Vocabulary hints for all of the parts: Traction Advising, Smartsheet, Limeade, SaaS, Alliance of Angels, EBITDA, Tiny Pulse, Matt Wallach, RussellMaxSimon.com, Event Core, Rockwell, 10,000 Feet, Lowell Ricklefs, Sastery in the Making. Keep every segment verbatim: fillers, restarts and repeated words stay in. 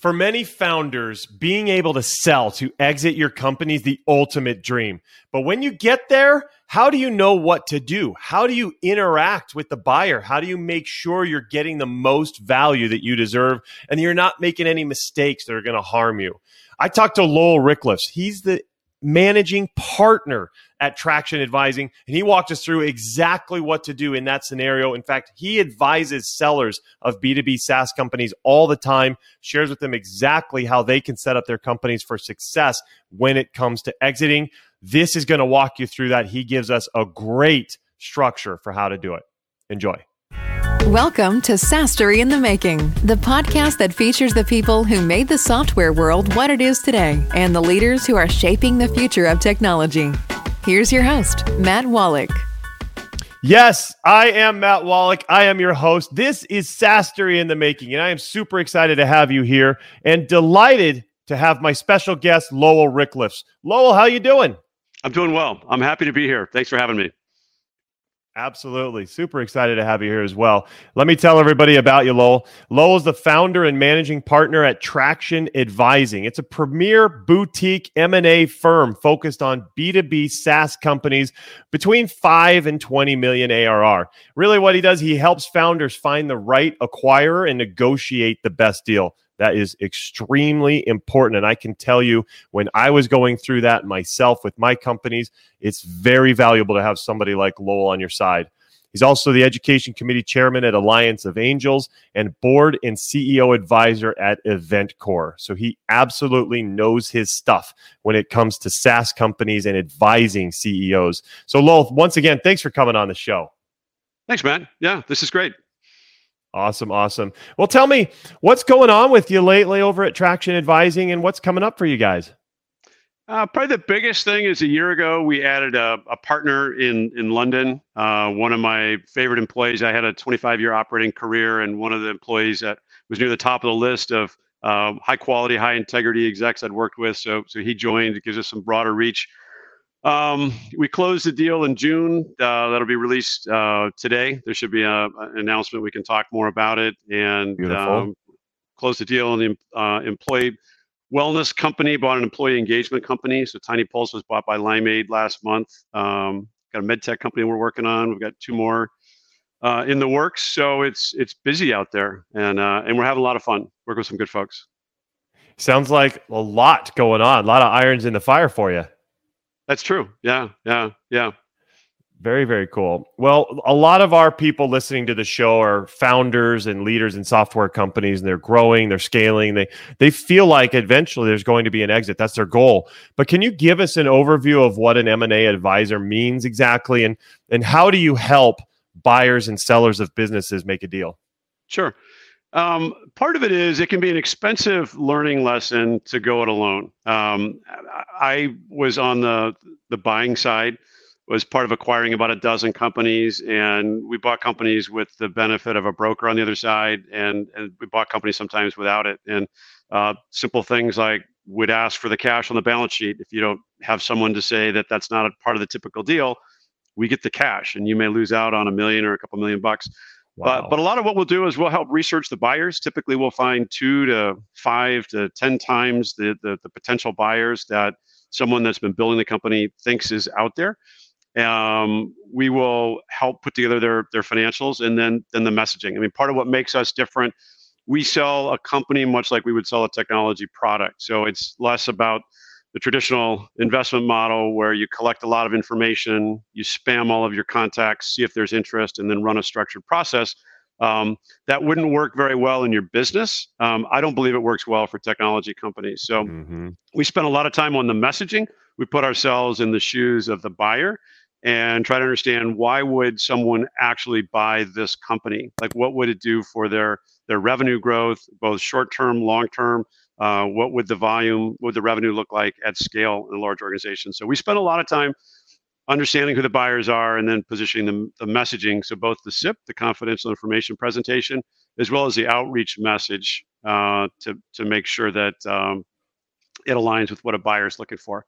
For many founders, being able to sell to exit your company is the ultimate dream. But when you get there, how do you know what to do? How do you interact with the buyer? How do you make sure you're getting the most value that you deserve and you're not making any mistakes that are going to harm you? I talked to Lowell Ricklefs. He's the managing partner at Traction Advising, and he walked us through exactly what to do in that scenario. In fact, he advises sellers of B two B SaaS companies all the time, shares with them exactly how they can set up their companies for success when it comes to exiting. This is going to walk you through that. He gives us a great structure for how to do it. Enjoy. Welcome to Sastery in the Making, the podcast that features the people who made the software world what it is today and the leaders who are shaping the future of technology. Here's your host, Matt Wallach. Yes, I am Matt Wallach. I am your host. This is Sastery in the Making, and I am super excited to have you here and delighted to have my special guest, Lowell Ricklefs. Lowell, how you doing? I'm doing well. I'm happy to be here. Thanks for having me. Absolutely. Super excited to have you here as well. Let me tell everybody about you, Lowell. Lowell is the founder and managing partner at Traction Advising. It's a premier boutique M and A firm focused on B two B SaaS companies between five and twenty million A R R. Really what he does, he helps founders find the right acquirer and negotiate the best deal. That is extremely important. And I can tell you, when I was going through that myself with my companies, it's very valuable to have somebody like Lowell on your side. He's also the Education Committee Chairman at Alliance of Angels and Board and C E O Advisor at Event Core. So he absolutely knows his stuff when it comes to SaaS companies and advising C E Os. So Lowell, once again, thanks for coming on the show. Thanks, man. Yeah, this is great. Awesome. Awesome. Well, tell me what's going on with you lately over at Traction Advising and what's coming up for you guys. Uh, probably the biggest thing is a year ago, we added a, a partner in, in London. Uh, one of my favorite employees, I had a twenty-five year operating career, and one of the employees that was near the top of the list of uh, high quality, high integrity execs I'd worked with. So, so he joined. It gives us some broader reach. Um, we closed the deal in June. Uh, that'll be released uh, today. There should be a, an announcement. We can talk more about it. And um, closed the deal on the uh, employee wellness company, bought an employee engagement company. So Tiny Pulse was bought by Limeade last month. Um, got a med tech company we're working on. We've got two more uh, in the works. So it's it's busy out there, and uh, and we're having a lot of fun. Working with some good folks. Sounds like a lot going on. A lot of irons in the fire for you. That's true. Yeah, yeah, yeah. Very, very cool. Well, a lot of our people listening to the show are founders and leaders in software companies, and they're growing, they're scaling. They they feel like eventually there's going to be an exit. That's their goal. But can you give us an overview of what an M and A advisor means exactly, and, and how do you help buyers and sellers of businesses make a deal? Sure. Um, part of it is it can be an expensive learning lesson to go it alone. Um, I was on the the buying side, was part of acquiring about a dozen companies, and we bought companies with the benefit of a broker on the other side, and, and we bought companies sometimes without it. And uh, simple things like would ask for the cash on the balance sheet. If you don't have someone to say that that's not a part of the typical deal, we get the cash, and you may lose out on a million or a couple million bucks. Wow. But but a lot of what we'll do is we'll help research the buyers. Typically, we'll find two to five to ten times the, the, the potential buyers that someone that's been building the company thinks is out there. Um, we will help put together their their financials and then then the messaging. I mean, part of what makes us different, we sell a company much like we would sell a technology product. So it's less about the traditional investment model where you collect a lot of information, you spam all of your contacts, see if there's interest, and then run a structured process. Um, that wouldn't work very well in your business. Um, I don't believe it works well for technology companies. So mm-hmm. we spend a lot of time on the messaging. We put ourselves in the shoes of the buyer and try to understand, why would someone actually buy this company? Like, what would it do for their, their revenue growth, both short-term, long-term? Uh, what would the volume, would the revenue look like at scale in a large organization? So we spend a lot of time understanding who the buyers are and then positioning them, the messaging. So both the S I P, the confidential information presentation, as well as the outreach message uh, to, to make sure that um, it aligns with what a buyer is looking for.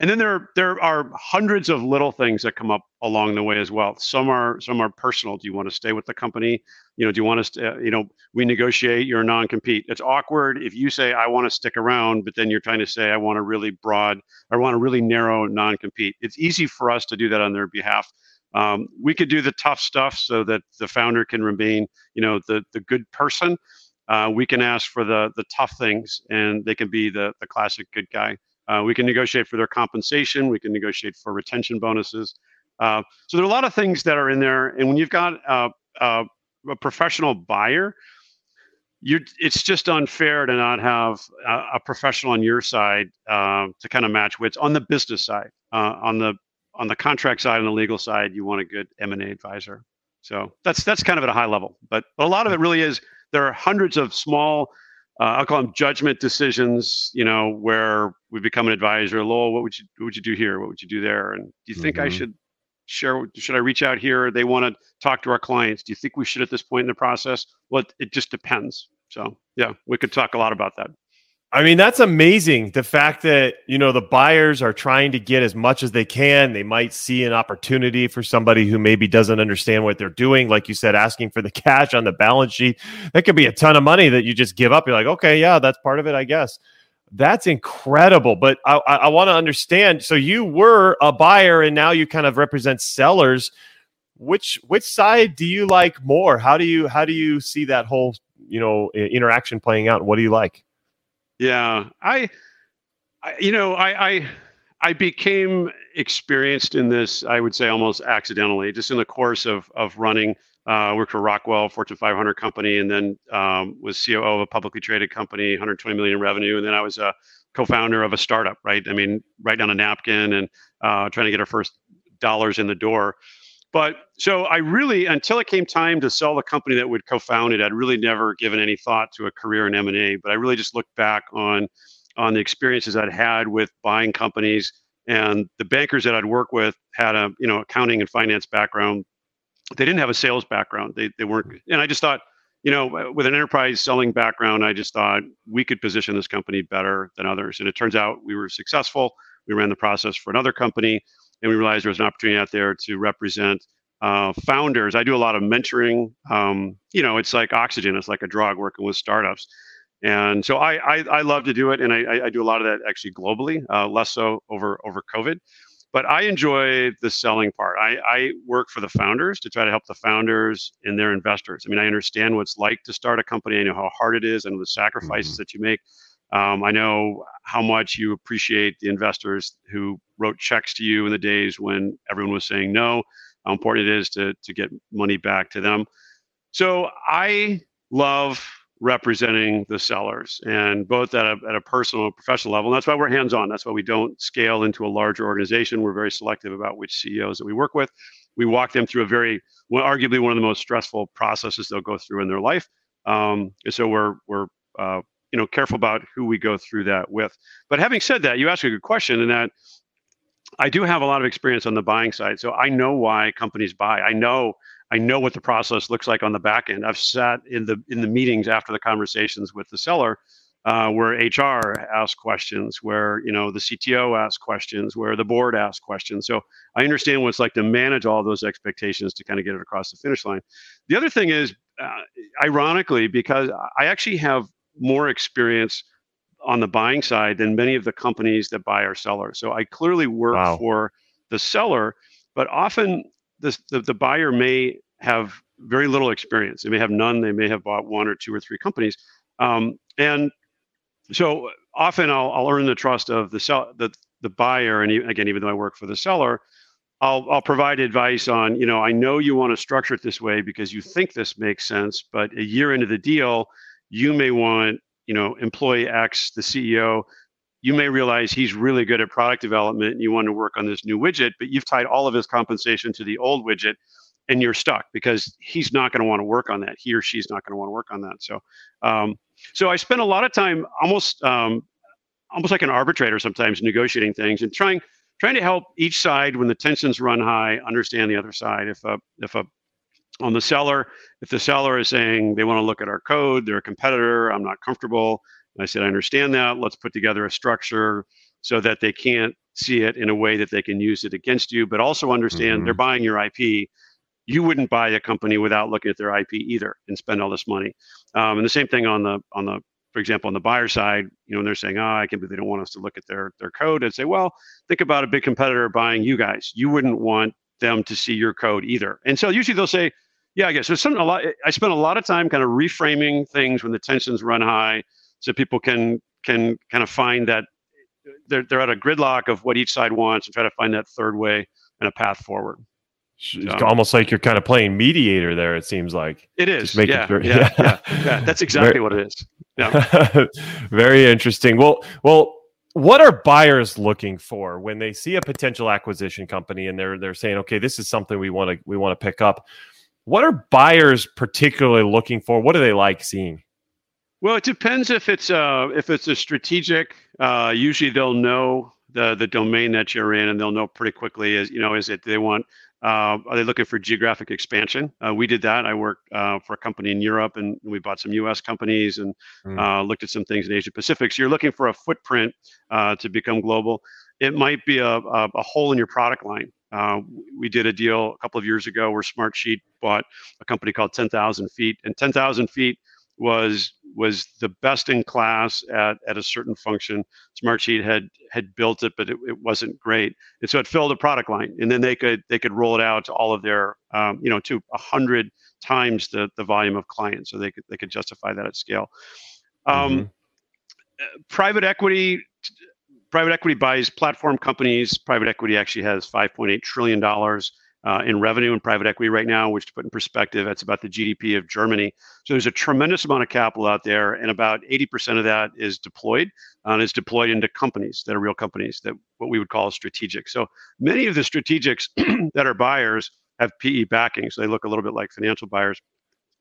And then there there are hundreds of little things that come up along the way as well. Some are some are personal. Do you want to stay with the company? You know, do you want to? St- you know, we negotiate your non-compete. It's awkward if you say I want to stick around, but then you're trying to say I want a really broad, I want a really narrow non-compete. It's easy for us to do that on their behalf. Um, we could do the tough stuff so that the founder can remain, you know, the the good person. Uh, we can ask for the the tough things, and they can be the the classic good guy. Uh, we can negotiate for their compensation. We can negotiate for retention bonuses. Uh, so there are a lot of things that are in there. And when you've got a, a, a professional buyer, you're, it's just unfair to not have a, a professional on your side uh, to kind of match wits on the business side, uh, on the on the contract side, on the legal side. You want a good M and A advisor. So that's that's kind of at a high level. But a lot of it really is there are hundreds of small. Uh, I'll call them judgment decisions, you know, where we become an advisor. Lowell, what would you what would you do here? What would you do there? And do you think mm-hmm. I should share? Should I reach out here? They want to talk to our clients. Do you think we should at this point in the process? Well, it, it just depends. So, yeah, we could talk a lot about that. I mean, that's amazing. The fact that, you know, the buyers are trying to get as much as they can. They might see an opportunity for somebody who maybe doesn't understand what they're doing. Like you said, asking for the cash on the balance sheet. That could be a ton of money that you just give up. You're like, okay, yeah, that's part of it, I guess. That's incredible. But I, I, I want to understand. So you were a buyer and now you kind of represent sellers. Which which side do you like more? How do you how do you see that whole, you know, interaction playing out? What do you like? Yeah, I, I, you know, I, I, I became experienced in this. I would say almost accidentally, just in the course of of running. Uh, worked for Rockwell, Fortune five hundred company, and then um, was C O O of a publicly traded company, one hundred twenty million in revenue, and then I was a co-founder of a startup. Right, I mean, right down a napkin and uh, trying to get our first dollars in the door. But so I really, until it came time to sell the company that we'd co-founded, I'd really never given any thought to a career in M and A. But I really just looked back on, on the experiences I'd had with buying companies, and the bankers that I'd worked with had a, you know, accounting and finance background. They didn't have a sales background. They they weren't, and I just thought, you know, with an enterprise selling background, I just thought we could position this company better than others. And it turns out we were successful. We ran the process for another company. And we realized there was an opportunity out there to represent uh, founders. I do a lot of mentoring. Um, you know, it's like oxygen. It's like a drug working with startups. And so I I, I love to do it. And I, I do a lot of that actually globally, uh, less so over, over COVID. But I enjoy the selling part. I, I work for the founders to try to help the founders and their investors. I mean, I understand what it's like to start a company. I know how hard it is and the sacrifices mm-hmm. that you make. Um, I know how much you appreciate the investors who wrote checks to you in the days when everyone was saying no, how important it is to to get money back to them. So I love representing the sellers, and both at a, at a personal and professional level. And that's why we're hands-on. That's why we don't scale into a larger organization. We're very selective about which C E Os that we work with. We walk them through a very, well, arguably one of the most stressful processes they'll go through in their life. Um, and so we're, we're, uh, you know, careful about who we go through that with. But having said that, you asked a good question in that I do have a lot of experience on the buying side. So I know why companies buy. I know I know what the process looks like on the back end. I've sat in the in the meetings after the conversations with the seller uh, where H R asks questions, where, you know, the C T O asks questions, where the board asks questions. So I understand what it's like to manage all those expectations to kind of get it across the finish line. The other thing is, uh, ironically, because I actually have more experience on the buying side than many of the companies that buy our sellers. So I clearly work wow. for the seller, but often this, the, the buyer may have very little experience. They may have none. They may have bought one or two or three companies. Um, and so often I'll, I'll earn the trust of the, sell, the the buyer. And again, even though I work for the seller, I'll, I'll provide advice on, you know, I know you want to structure it this way because you think this makes sense, but a year into the deal, you may want, you know, employee X, the C E O, you may realize he's really good at product development and you want to work on this new widget, but you've tied all of his compensation to the old widget and you're stuck because he's not going to want to work on that. He or she's not going to want to work on that. So um, so I spend a lot of time almost um, almost like an arbitrator sometimes negotiating things and trying trying to help each side when the tensions run high, understand the other side. If a, if a on the seller, if the seller is saying they want to look at our code, they're a competitor, I'm not comfortable. And I said, I understand that. Let's put together a structure so that they can't see it in a way that they can use it against you, but also understand mm-hmm. they're buying your I P. You wouldn't buy a company without looking at their I P either and spend all this money. Um, and the same thing on the, on the, for example, on the buyer side, you know, when they're saying, oh, I can't believe they don't want us to look at their, their code, I'd say, well, think about a big competitor buying you guys. You wouldn't want them to see your code either. And so usually they'll say, yeah, I guess there's some, a lot, I spend a lot of time kind of reframing things when the tensions run high so people can, can kind of find that they're, they're at a gridlock of what each side wants and try to find that third way and a path forward. It's so, almost like you're kind of playing mediator there, it seems like. It is. Yeah, sure. yeah, yeah. yeah, that's exactly very, what it is. Yeah. Very interesting. Well, well, what are buyers looking for when they see a potential acquisition company and they're they're saying, okay, this is something we want to we want to pick up? What are buyers particularly looking for? What do they like seeing? Well, it depends if it's uh if it's a strategic, uh, usually they'll know the the domain that you're in and they'll know pretty quickly is, you know, is it they want Uh, are they looking for geographic expansion? Uh, we did that. I worked uh, for a company in Europe, and we bought some U S companies and mm. uh, looked at some things in Asia Pacific. So you're looking for a footprint uh, to become global. It might be a, a, a hole in your product line. Uh, we did a deal a couple of years ago where Smartsheet bought a company called ten thousand feet, and ten thousand feet was was the best in class at, at a certain function. Smartsheet had had built it, but it, it wasn't great, and so it filled a product line. And then they could they could roll it out to all of their um, you know to a hundred times the the volume of clients, so they could they could justify that at scale. Um, mm-hmm. Private equity private equity buys platform companies. Private equity actually has five point eight trillion dollars. Uh, in revenue and private equity right now, which to put in perspective, that's about the G D P of Germany. So there's a tremendous amount of capital out there, and about eighty percent of that is deployed, uh, and it's deployed into companies that are real companies, that what we would call strategic. So many of the strategics that are buyers have P E backing, so they look a little bit like financial buyers.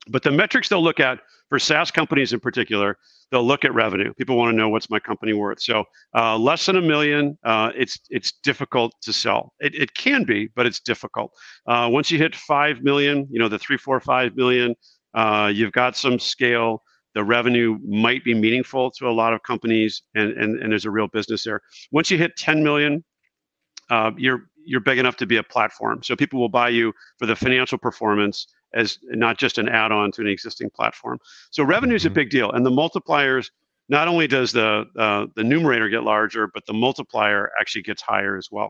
But the metrics they'll look at for SaaS companies in particular, they'll look at revenue. People want to know what's my company worth. So uh, less than a million, uh, it's it's difficult to sell. It it can be, but it's difficult. Uh, once you hit five million, you know the three, four, five million, uh, you've got some scale. The revenue might be meaningful to a lot of companies, and and and there's a real business there. Once you hit ten million, uh, you're you're big enough to be a platform. So people will buy you for the financial performance, as not just an add-on to an existing platform. So revenue is mm-hmm. a big deal. And the multipliers, not only does the uh, the numerator get larger, but the multiplier actually gets higher as well.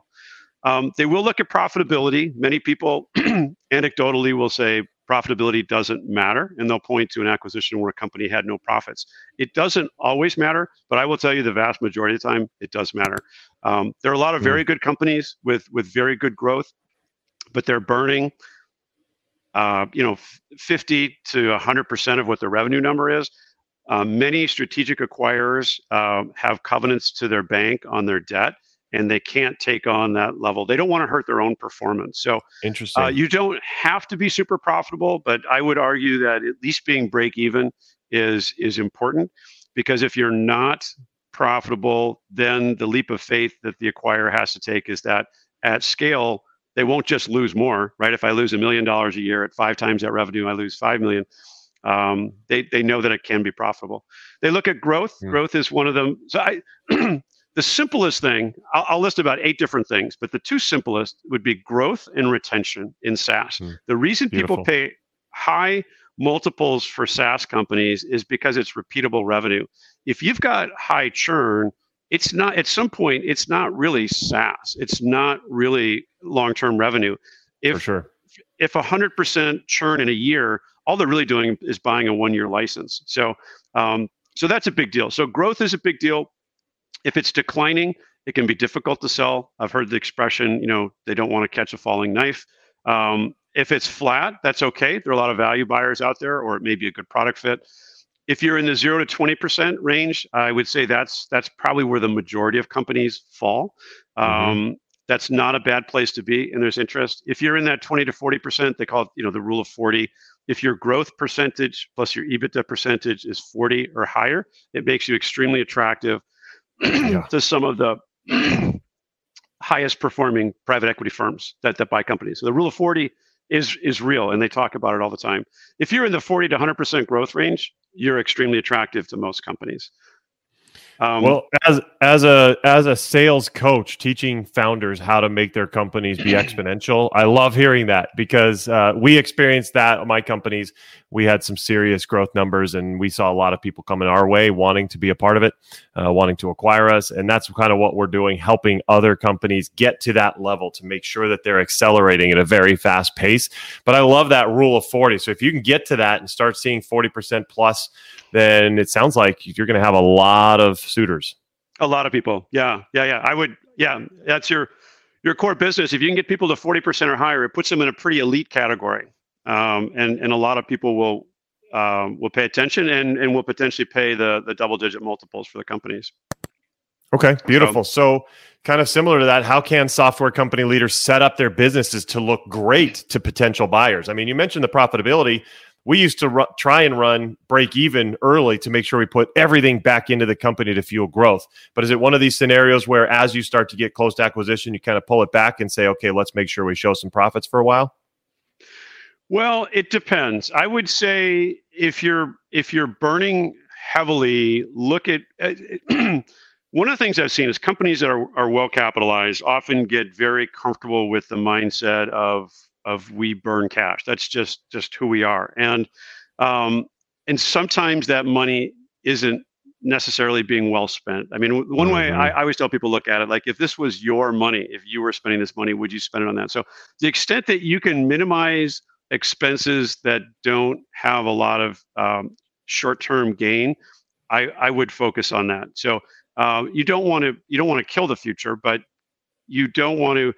Um, they will look at profitability. Many people anecdotally will say profitability doesn't matter, and they'll point to an acquisition where a company had no profits. It doesn't always matter, but I will tell you the vast majority of the time, it does matter. Um, there are a lot of very mm-hmm. good companies with with very good growth, but they're burning Uh, you know, fifty to one hundred percent of what the revenue number is. Uh, many strategic acquirers uh, have covenants to their bank on their debt, and they can't take on that level. They don't want to hurt their own performance. So Interesting. Uh, you don't have to be super profitable, but I would argue that at least being break even is is important, because if you're not profitable, then the leap of faith that the acquirer has to take is that at scale, they won't just lose more, right? If I lose a million dollars a year at five times that revenue, I lose five million. Um, they they know that it can be profitable. They look at growth. Yeah. Growth is one of them. So I, the simplest thing, I'll, I'll list about eight different things, but the two simplest would be growth and retention in SaaS. Mm. The reason Beautiful. people pay high multiples for SaaS companies is because it's repeatable revenue. If you've got high churn, it's not, at some point, it's not really SaaS. It's not really long-term revenue. If, For sure. If one hundred percent churn in a year, all they're really doing is buying a one-year license. So um, so that's a big deal. So growth is a big deal. If it's declining, it can be difficult to sell. I've heard the expression, you know, they don't want to catch a falling knife. Um, if it's flat, that's okay. There are a lot of value buyers out there, or it may be a good product fit. If you're in the zero to twenty percent range, I would say that's that's probably where the majority of companies fall. Um, mm-hmm. That's not a bad place to be, and there's interest. If you're in that twenty to forty percent, they call it, you know, the rule of forty. If your growth percentage plus your EBITDA percentage is forty or higher, it makes you extremely attractive yeah. to some of the highest performing private equity firms that, that buy companies. So the rule of forty is is real, and they talk about it all the time. If you're in the forty to one hundred percent growth range, you're extremely attractive to most companies. Um, well, as as a as a sales coach teaching founders how to make their companies be exponential, I love hearing that, because uh, we experienced that at my companies. We had some serious growth numbers, and we saw a lot of people coming our way wanting to be a part of it, uh, wanting to acquire us. And that's kind of what we're doing, helping other companies get to that level to make sure that they're accelerating at a very fast pace. But I love that rule of forty. So if you can get to that and start seeing forty percent plus, then it sounds like you're going to have a lot of suitors. A lot of people. Yeah. Yeah. Yeah. I would. Yeah. That's your, your core business. If you can get people to forty percent or higher, it puts them in a pretty elite category. Um, and, and a lot of people will, um, will pay attention and, and will potentially pay the, the double digit multiples for the companies. Okay. Beautiful. So, so kind of similar to that, how can software company leaders set up their businesses to look great to potential buyers? I mean, you mentioned the profitability. We used to ru- try and run break even early to make sure we put everything back into the company to fuel growth. But is it one of these scenarios where as you start to get close to acquisition, you kind of pull it back and say, okay, let's make sure we show some profits for a while? Well, it depends. I would say if you're if you're burning heavily, look at one of the things I've seen is companies that are, are well capitalized often get very comfortable with the mindset of of we burn cash. That's just just who we are. And um, and sometimes that money isn't necessarily being well spent. I mean, one mm-hmm. way I, I always tell people, look at it like if this was your money, if you were spending this money, would you spend it on that? So the extent that you can minimize expenses that don't have a lot of um, short-term gain, I, I would focus on that. So uh, you don't want to you don't want to kill the future, but you don't want to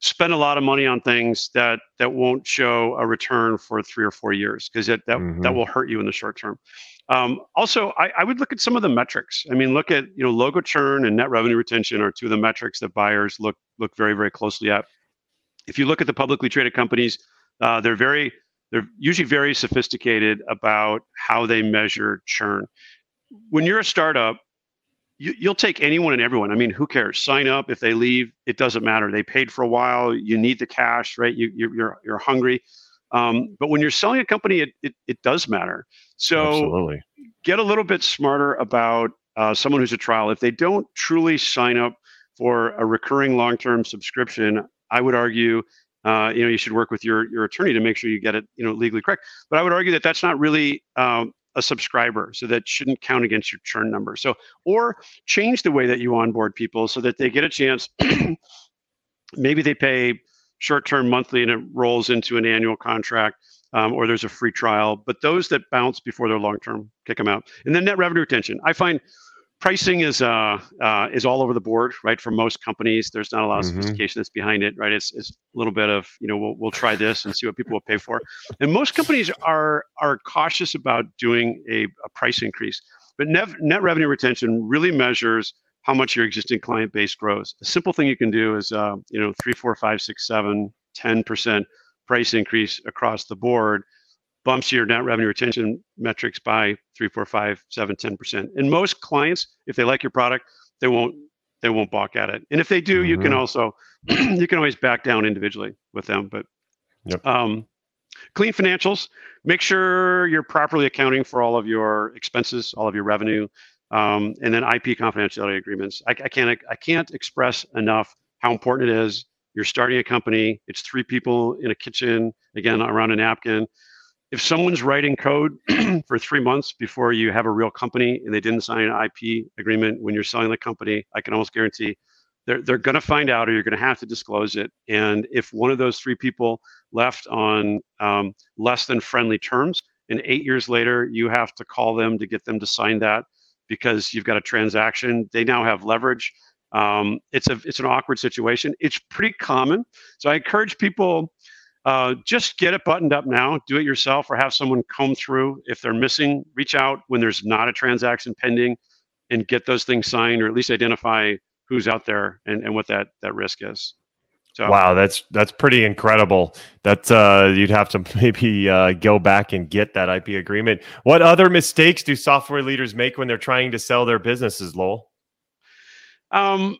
spend a lot of money on things that that won't show a return for three or four years because that that, mm-hmm. that will hurt you in the short term. Um, also, I, I would look at some of the metrics. I mean, look at you know logo churn and net revenue retention are two of the metrics that buyers look look very very closely at. If you look at the publicly traded companies, uh, they're very they're usually very sophisticated about how they measure churn. When you're a startup, you, you'll take anyone and everyone. I mean, who cares? Sign up. If they leave, it doesn't matter. They paid for a while. You need the cash, right? You you're you're hungry. Um, but when you're selling a company, it it, it does matter. So Absolutely. Get a little bit smarter about uh, someone who's a trial. If they don't truly sign up for a recurring long-term subscription, I would argue, uh, you know, you should work with your your attorney to make sure you get it, you know, legally correct. But I would argue that that's not really um, a subscriber, so that shouldn't count against your churn number. So, or change the way that you onboard people so that they get a chance. Maybe they pay short-term monthly and it rolls into an annual contract. Um, or there's a free trial, but those that bounce before their long-term, kick them out. And then net revenue retention. I find pricing is uh, uh, is all over the board, right? For most companies, there's not a lot of mm-hmm. sophistication that's behind it, right? It's it's a little bit of, you know, we'll we'll try this and see what people will pay for. And most companies are are cautious about doing a, a price increase. But net, net revenue retention really measures how much your existing client base grows. A simple thing you can do is, uh, you know, three, four, five, six, seven, ten percent. Price increase across the board bumps your net revenue retention metrics by three, four, five, seven, ten percent. And most clients, if they like your product, they won't they won't balk at it. And if they do, mm-hmm. you can also you can always back down individually with them. But yep. um, clean financials. Make sure you're properly accounting for all of your expenses, all of your revenue, um, and then I P confidentiality agreements. I, I can't I can't express enough how important it is. You're starting a company. It's three people in a kitchen, again, around a napkin. If someone's writing code for three months before you have a real company and they didn't sign an I P agreement when you're selling the company, I can almost guarantee they're they're going to find out, or you're going to have to disclose it. And if one of those three people left on um, less than friendly terms, and eight years later, you have to call them to get them to sign that because you've got a transaction. They now have leverage. Um, it's a it's an awkward situation. It's pretty common. So I encourage people, uh, just get it buttoned up now, do it yourself, or have someone comb through. If they're missing, reach out when there's not a transaction pending and get those things signed, or at least identify who's out there and, and what that, that risk is. So. Wow, that's that's pretty incredible. That's uh, you'd have to maybe uh, go back and get that I P agreement. What other mistakes do software leaders make when they're trying to sell their businesses, Lowell? Um,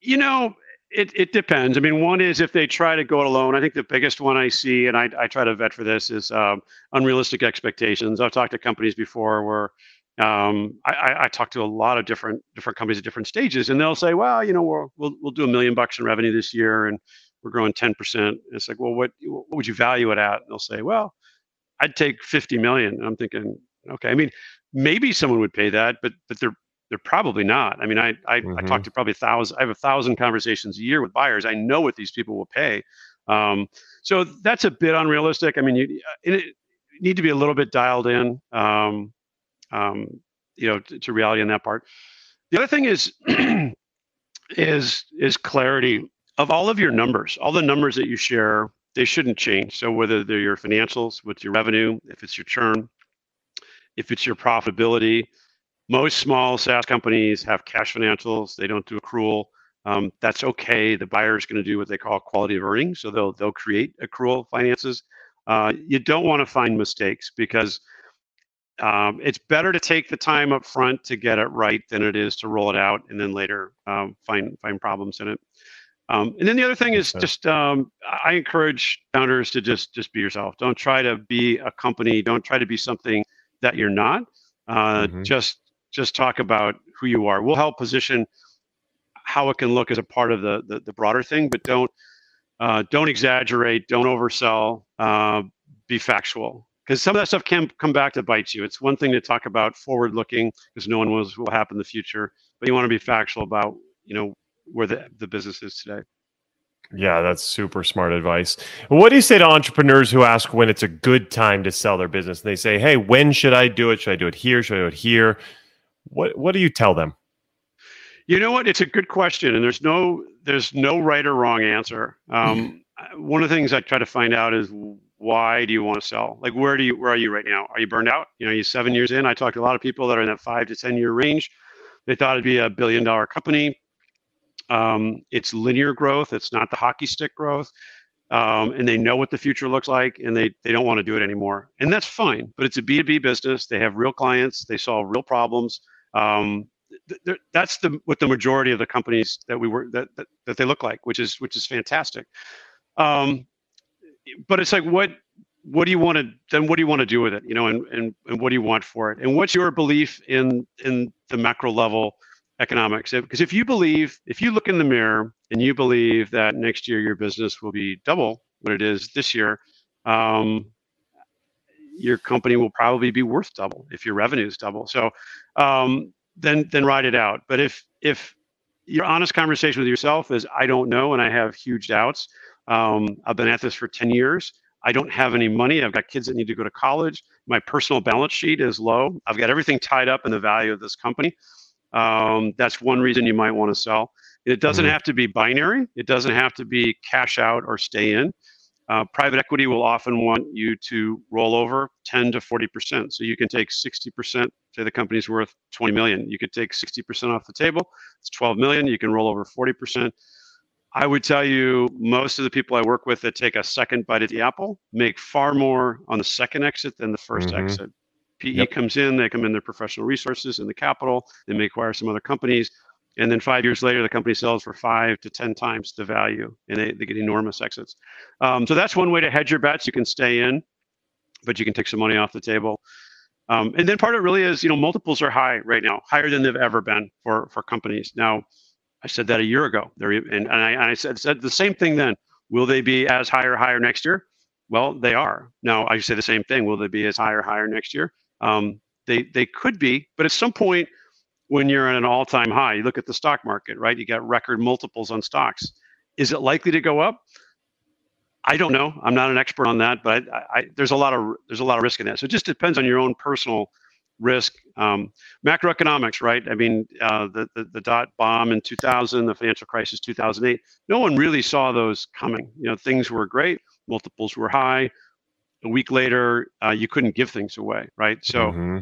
you know, it, it depends. I mean, one is if they try to go it alone. I think the biggest one I see, and I, I try to vet for this, is um, unrealistic expectations. I've talked to companies before where Um, I, I, I talk to a lot of different different companies at different stages, and they'll say, "Well, you know, we'll we'll, we'll do a million bucks in revenue this year, and we're growing ten percent." It's like, "Well, what what would you value it at?" And they'll say, "Well, I'd take fifty million." And I'm thinking, "Okay, I mean, maybe someone would pay that, but but they're they're probably not." I mean, I I, mm-hmm. I talk to probably a thousand. I have a thousand conversations a year with buyers. I know what these people will pay. Um, so that's a bit unrealistic. I mean, you, it, you need to be a little bit dialed in. Um, Um, you know, to, to reality in that part. The other thing is, is is clarity of all of your numbers. All the numbers that you share, they shouldn't change. So whether they're your financials, what's your revenue, if it's your churn, if it's your profitability. Most small SaaS companies have cash financials. They don't do accrual. Um, that's okay. The buyer is going to do what they call quality of earnings. So they'll they'll create accrual finances. Uh, you don't want to find mistakes because. Um, it's better to take the time up front to get it right than it is to roll it out and then later um, find find problems in it. Um, and then the other thing is just um, I encourage founders to just just be yourself. Don't try to be a company. Don't try to be something that you're not. Uh, mm-hmm. Just just talk about who you are. We'll help position how it can look as a part of the the, the broader thing, but don't uh, don't exaggerate. Don't oversell. Uh, be factual. Because some of that stuff can come back to bite you. It's one thing to talk about forward-looking because no one knows what will happen in the future, but you want to be factual about, you know, where the, the business is today. Yeah, that's super smart advice. What do you say to entrepreneurs who ask when it's a good time to sell their business? And they say, hey, when should I do it? Should I do it here? Should I do it here? What What do you tell them? You know what? It's a good question, and there's no there's no right or wrong answer. Um, one of the things I try to find out is, why do you want to sell? Like, where do you, where are you right now? Are you burned out? You know, you're seven years in. I talked to a lot of people that are in that five to ten year range. They thought it'd be a billion dollar company. Um, it's linear growth. It's not the hockey stick growth. Um, and they know what the future looks like and they, they don't want to do it anymore. And that's fine, but it's a B to B business. They have real clients. They solve real problems. Um, th- that's the, what the majority of the companies that we were, that, that, that they look like, which is, which is fantastic. Um, But it's like, what what do you want to then? What do you want to do with it? You know, and, and and what do you want for it? And what's your belief in in the macro level economics? Because if you believe, if you look in the mirror and you believe that next year your business will be double what it is this year, um, your company will probably be worth double if your revenue is double. So um, then then ride it out. But if if your honest conversation with yourself is, I don't know, and I have huge doubts. Um, I've been at this for ten years. I don't have any money. I've got kids that need to go to college. My personal balance sheet is low. I've got everything tied up in the value of this company. Um, that's one reason you might want to sell. It doesn't have to be binary. It doesn't have to be cash out or stay in. Uh, private equity will often want you to roll over ten to forty percent. So you can take sixty percent, say the company's worth twenty million. You could take sixty percent off the table. It's twelve million. You can roll over forty percent. I would tell you most of the people I work with that take a second bite at the apple make far more on the second exit than the first mm-hmm. exit. P E yep. comes in, they come in their professional resources and the capital, they may acquire some other companies. And then five years later, the company sells for five to ten times the value and they, they get enormous exits. Um, so that's one way to hedge your bets. You can stay in, but you can take some money off the table. Um, and then part of it really is, you know, multiples are high right now, higher than they've ever been for, for companies. Now, I said that a year ago, there, and, and I, and I said, said the same thing then. Will they be as high or higher next year? Well, they are. Now, I say the same thing. Will they be as high or higher next year? Um, they they could be, but at some point when you're at an all-time high, you look at the stock market, right? You got record multiples on stocks. Is it likely to go up? I don't know. I'm not an expert on that, but I, I, there's a lot of there's a lot of risk in that. So it just depends on your own personal risk. Um, macroeconomics, right? I mean, uh, the, the the dot bomb in two thousand, the financial crisis two thousand eight, no one really saw those coming. You know, things were great. Multiples were high. A week later, uh, you couldn't give things away, right? So mm-hmm.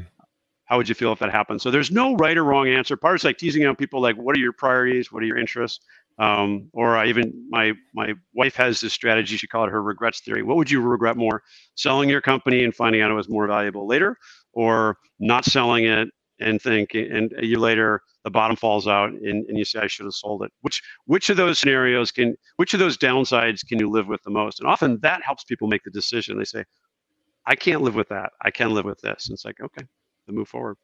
how would you feel if that happened? So there's no right or wrong answer. Part of it's like teasing out people like, what are your priorities? What are your interests? Um, or I even, my my wife has this strategy. She called it her regrets theory. What would you regret more? Selling your company and finding out it was more valuable later? Or not selling it and think, and a year later, the bottom falls out and, and you say, I should have sold it. Which which of those scenarios can, which of those downsides can you live with the most? And often that helps people make the decision. They say, I can't live with that. I can live with this. And it's like, okay, then move forward.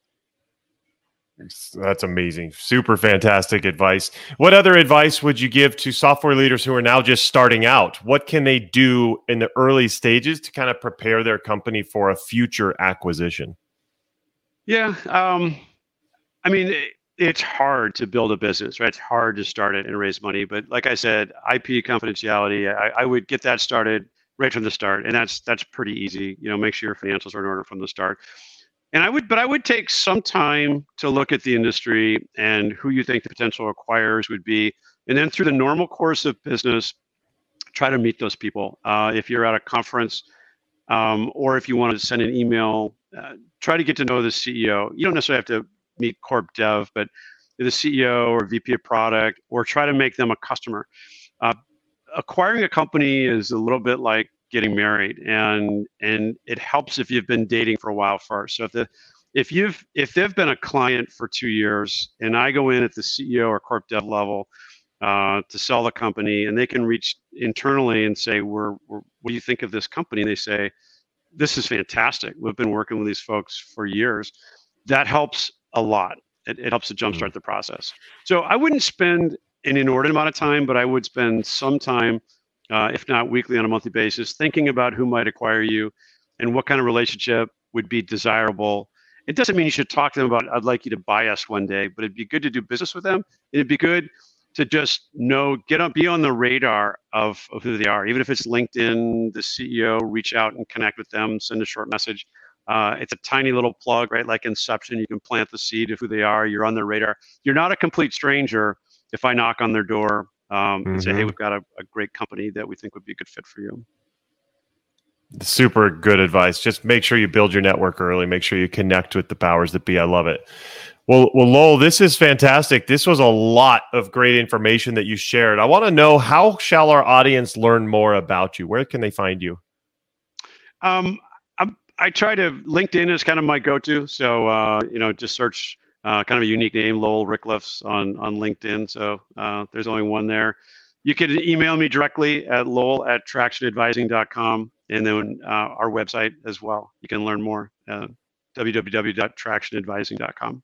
That's amazing. Super fantastic advice. What other advice would you give to software leaders who are now just starting out? What can they do in the early stages to kind of prepare their company for a future acquisition? Yeah. Um, I mean, it, it's hard to build a business, right? It's hard to start it and raise money. But like I said, I P confidentiality, I, I would get that started right from the start. And that's, that's pretty easy. You know, make sure your financials are in order from the start. And I would, but I would take some time to look at the industry and who you think the potential acquirers would be. And then through the normal course of business, try to meet those people. Uh, if you're at a conference um, or if you want to send an email, uh, try to get to know the C E O. You don't necessarily have to meet Corp Dev, but the C E O or V P of product, or try to make them a customer. Uh, acquiring a company is a little bit like getting married, and and it helps if you've been dating for a while first. So if the if you've if they've been a client for two years, and I go in at the C E O or corp dev level uh, to sell the company, and they can reach internally and say, we're, we're what do you think of this company? And they say, this is fantastic. We've been working with these folks for years. That helps a lot. It, it helps to jumpstart the process. So I wouldn't spend an inordinate amount of time, but I would spend some time. Uh, if not weekly, on a monthly basis, thinking about who might acquire you and what kind of relationship would be desirable. It doesn't mean you should talk to them about, I'd like you to buy us one day, but it'd be good to do business with them. It'd be good to just know, get up, be on the radar of, of who they are. Even if it's LinkedIn, the C E O, reach out and connect with them, send a short message. Uh, it's a tiny little plug, right? Like Inception, you can plant the seed of who they are. You're on their radar. You're not a complete stranger if I knock on their door. Um, and mm-hmm. say, hey, we've got a, a great company that we think would be a good fit for you. Super good advice. Just make sure you build your network early. Make sure you connect with the powers that be. I love it. Well, well, Lowell, this is fantastic. This was a lot of great information that you shared. I want to know, how shall our audience learn more about you? Where can they find you? Um, I, I try to, LinkedIn is kind of my go-to. So, uh, you know, just search Uh, kind of a unique name, Lowell Ricklefs on, on LinkedIn. So uh, there's only one there. You can email me directly at lowell at traction advising dot com, and then uh, our website as well. You can learn more at uh, w w w dot traction advising dot com.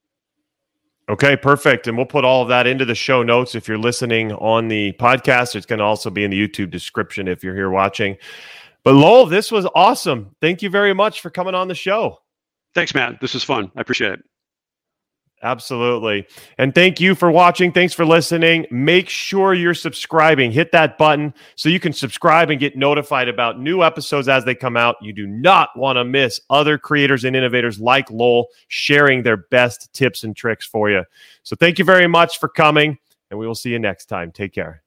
Okay, perfect. And we'll put all of that into the show notes. If you're listening on the podcast, it's going to also be in the YouTube description if you're here watching. But Lowell, this was awesome. Thank you very much for coming on the show. Thanks, Matt. This was fun. I appreciate it. Absolutely. And thank you for watching. Thanks for listening. Make sure you're subscribing. Hit that button so you can subscribe and get notified about new episodes as they come out. You do not want to miss other creators and innovators like Lowell sharing their best tips and tricks for you. So thank you very much for coming, and we will see you next time. Take care.